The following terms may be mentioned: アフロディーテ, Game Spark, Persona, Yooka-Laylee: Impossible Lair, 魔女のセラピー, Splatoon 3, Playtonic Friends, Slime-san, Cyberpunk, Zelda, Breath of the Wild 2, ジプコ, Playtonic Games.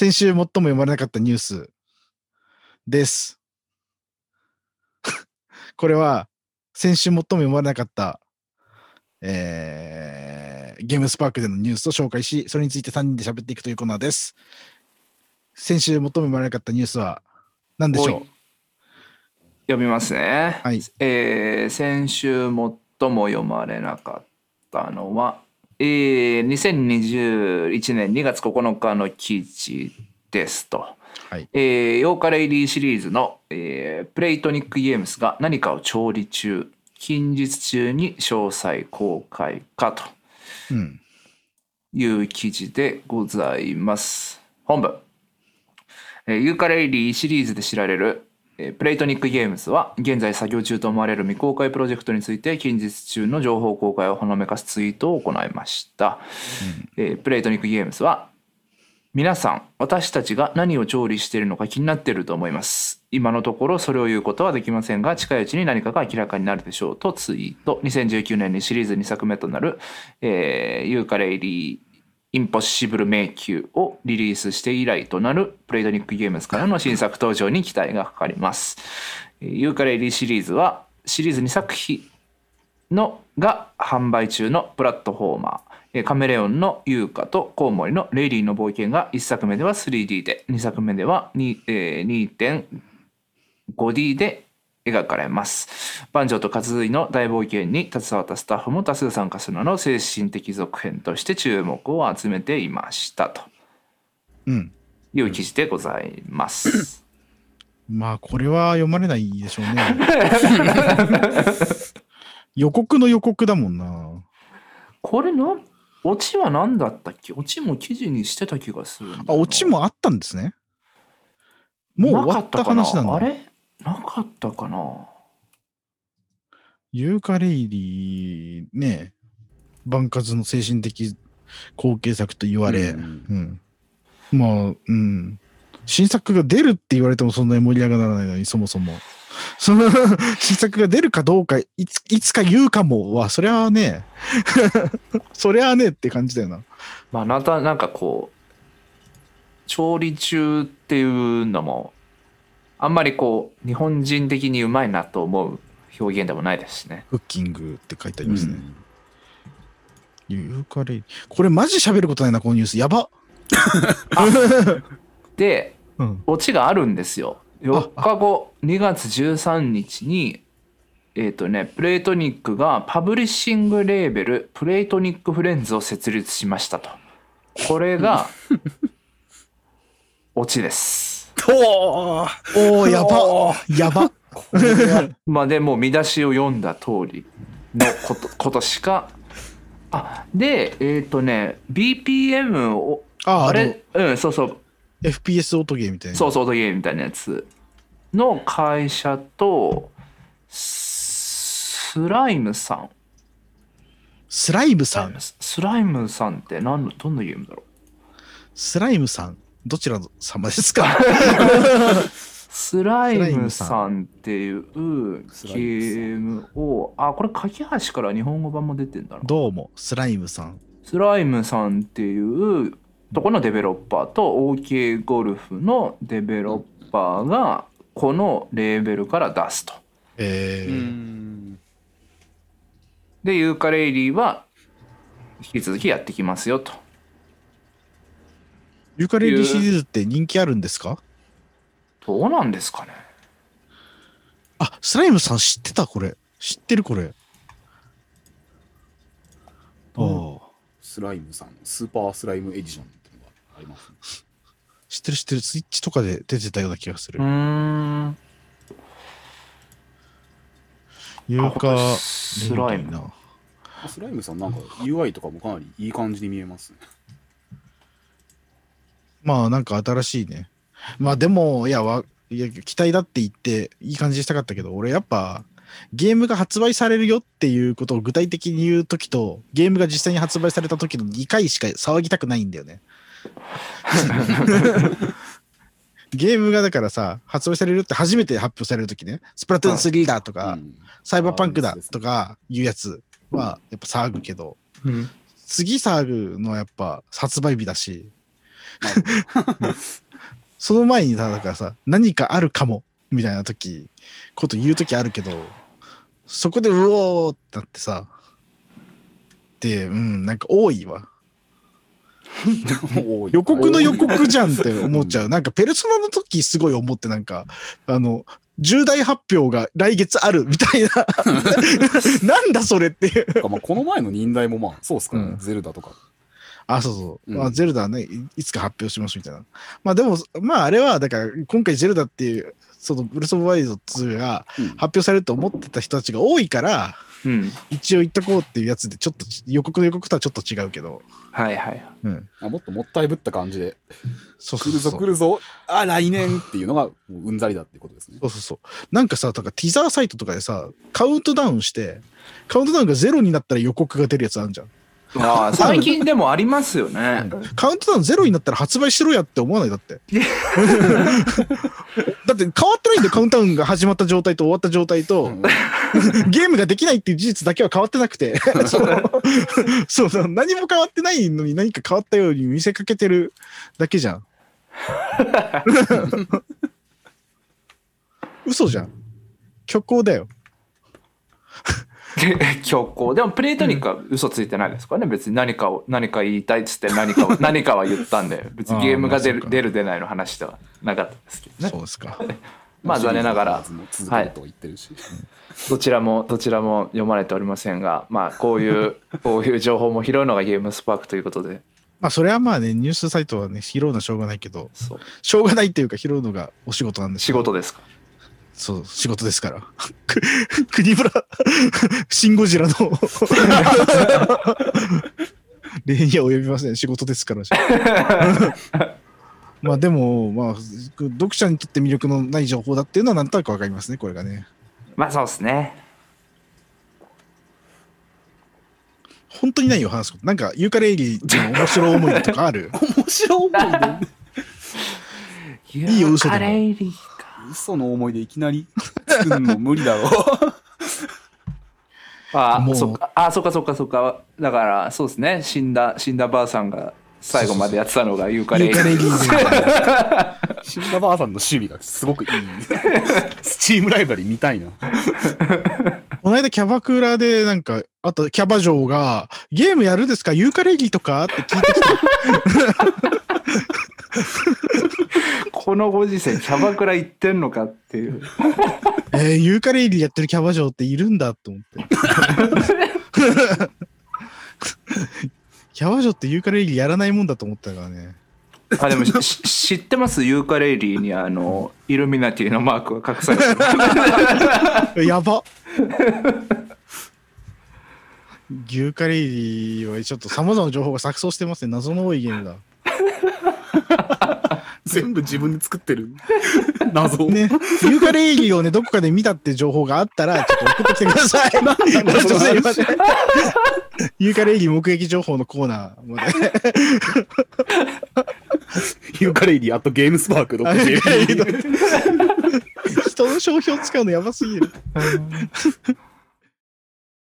先週最も読まれなかったニュースです。これは先週最も読まれなかった、ゲームスパークでのニュースを紹介し、それについて3人で喋っていくというコーナーです。先週最も読まれなかったニュースは何でしょう？読みますね、はい。先週最も読まれなかったのは、2021年2月9日の記事ですと、はい。8日レイリーシリーズの、プレイトニックゲームスが何かを調理中、近日中に詳細公開かという記事でございます。本文、ユーカレイリーシリーズで知られるプレイトニックゲームズは現在作業中と思われる未公開プロジェクトについて近日中の情報公開をほのめかすツイートを行いました、プレイトニックゲームズは、皆さん私たちが何を調理しているのか気になっていると思います。今のところそれを言うことはできませんが、近いうちに何かが明らかになるでしょうとツイート。2019年にシリーズ2作目となる、ユーカレイリーインポッシブル迷宮をリリースして以来となるプレイトニックゲームズからの新作登場に期待がかかります。ユーカレイリーシリーズはシリーズ2作品のが販売中のプラットフォーマー、カメレオンのユーカとコウモリのレイリーの冒険が1作目では 3D で、2作目では 2.5D で描かれます。万丈とカズーイの大冒険に携わったスタッフも多数参加するなど、精神的続編として注目を集めていましたと、いう記事でございます、まあこれは読まれないでしょうね。予告の予告だもんな。これのオチは何だったっけ？オチも記事にしてた気がする。あ、オチもあったんですね。もう終わった話なんだ。あれなかったかな。ユーカレイリーね、番数の精神的後継作と言われ、まあ、新作が出るって言われてもそんなに盛り上がらないのに、そもそもその新作が出るかどうか、いつか言うかもは、そりゃあね、そりゃあねって感じだよな。まあなんかこう調理中っていうのも。あんまりこう日本人的にうまいなと思う表現でもないですしね。クッキングって書いてありますね。ユーカレイ、これマジ喋ることないな、このニュース。やば。で、オチがあるんですよ。4日後2月13日にプレイトニックがパブリッシングレーベルプレイトニックフレンズを設立しましたと。これがオチです。おーやばまあでも見出しを読んだ通りのことしか。あでBPM をあれそうそう FPS オートゲーみたいな、そうオートゲーみたいなやつの会社とスライムさんってどんなゲームだろう。スライムさんどちら様ですか？スライムさんっていうゲームを、あ、これ柿橋から日本語版も出てんだな。どうもスライムさんっていうとこのデベロッパーと OK ゴルフのデベロッパーがこのレーベルから出すと。でユーカレイリーは引き続きやってきますよと。ユーカレイリーシリーズって人気あるんですか？どうなんですかね。あ、スライムさん知ってた、これ。知ってるこれ。スライムさん、スーパースライムエディションってのがあります、ね。知ってる、スイッチとかで出てたような気がする。スライムな。スライムさんなんか UI とかもかなりいい感じに見えますね。まあなんか新しいね。まあでもいや期待だって言っていい感じにしたかったけど、俺やっぱゲームが発売されるよっていうことを具体的に言う時とゲームが実際に発売された時の2回しか騒ぎたくないんだよね。ゲームがだからさ、発売されるって初めて発表される時ね、スプラトゥーン3だとか、サイバーパンクだとかいうやつはやっぱ騒ぐけど、次騒ぐのはやっぱ発売日だし、その前にさ、だからさ、何かあるかもみたいな時、こと言う時あるけど、そこでうおーってなってさ、で、うん、なんか多いわ。予告の予告じゃんって思っちゃう。なんかペルソナの時すごい思って、なんか重大発表が来月あるみたいななんだそれっていう。まあこの前の忍耐もまあそうっすからね、うん、ゼルダとか。あ、そうそう、うん、まあ、ゼルダはね、いつか発表しますみたいな。まあでもまああれはだから今回ゼルダっていうそのブレス・オブ・ワイルド2が発表されると思ってた人たちが多いから、うん、一応言っとこうっていうやつで、ちょっと予告の予告とはちょっと違うけど、はいはい、うん、あ、もっともったいぶった感じで来るぞ来るぞ、あ、来年っていうのがもううんざりだっていうことですね。そうそうそう。なんかさ、だからティザーサイトとかでさ、カウントダウンしてカウントダウンがゼロになったら予告が出るやつあるじゃん。あ、最近でもありますよね、うん、カウントダウンゼロになったら発売しろやって思わない？だってだって変わってないんだよ。カウントダウンが始まった状態と終わった状態と、うん、ゲームができないっていう事実だけは変わってなくてそう何も変わってないのに何か変わったように見せかけてるだけじゃん嘘じゃん、虚構だよ強行。でもプレートニックは嘘ついてないですからね、うん、別に何か言いたいっつって何かは言ったんで、別にゲームが出る出ないの話ではなかったですけどね。そうですかまあ残念ながら、はい、どちらも読まれておりませんが、まあこういう情報も拾うのがゲームスパークということで、まあそれはまあね、ニュースサイトはね、拾うのはしょうがないけど、そうしょうがないっていうか、拾うのがお仕事なんです。仕事ですか。そう、仕事ですから。国村シンゴジラの例には及びません。仕事ですから。まあでも、まあ、読者にとって魅力のない情報だっていうのはなんとなくわかりますね、これがね。まあそうですね。本当にないよ、話すこと。なんか、ユーカレイリーの面白い思いとかある面白い思いでいいよ、嘘でも。ユーカレイリー。嘘の思い出いきなり作るの無理だろうああ、そうか。だからそうですね、死んだばあさんが最後までやってたのがユーカレイリー。死んだばあさんの趣味がすごくいいスチームライブラリ見たいなこの間キャバクラでなんか、あとキャバ嬢がゲームやるですか、ユーカレイリーとかって聞いてきたこのご時世キャバクラ行ってんのかっていうユーカレイリーやってるキャバ嬢っているんだと思ってキャバ嬢ってユーカレイリーやらないもんだと思ったからね。あ、でも知ってます？ユーカレイリーにイルミナティのマークが隠されてるやばユーカレイリーはちょっと様々な情報が錯綜してますね。謎の多いゲームだ全部自分で作ってる謎をね。ユーカレイリーをね、どこかで見たって情報があったらちょっと送ってきてくださいユーカレイリー目撃情報のコーナーまでユーカレイリーあとゲームスパーク60人の商標使うのやばすぎる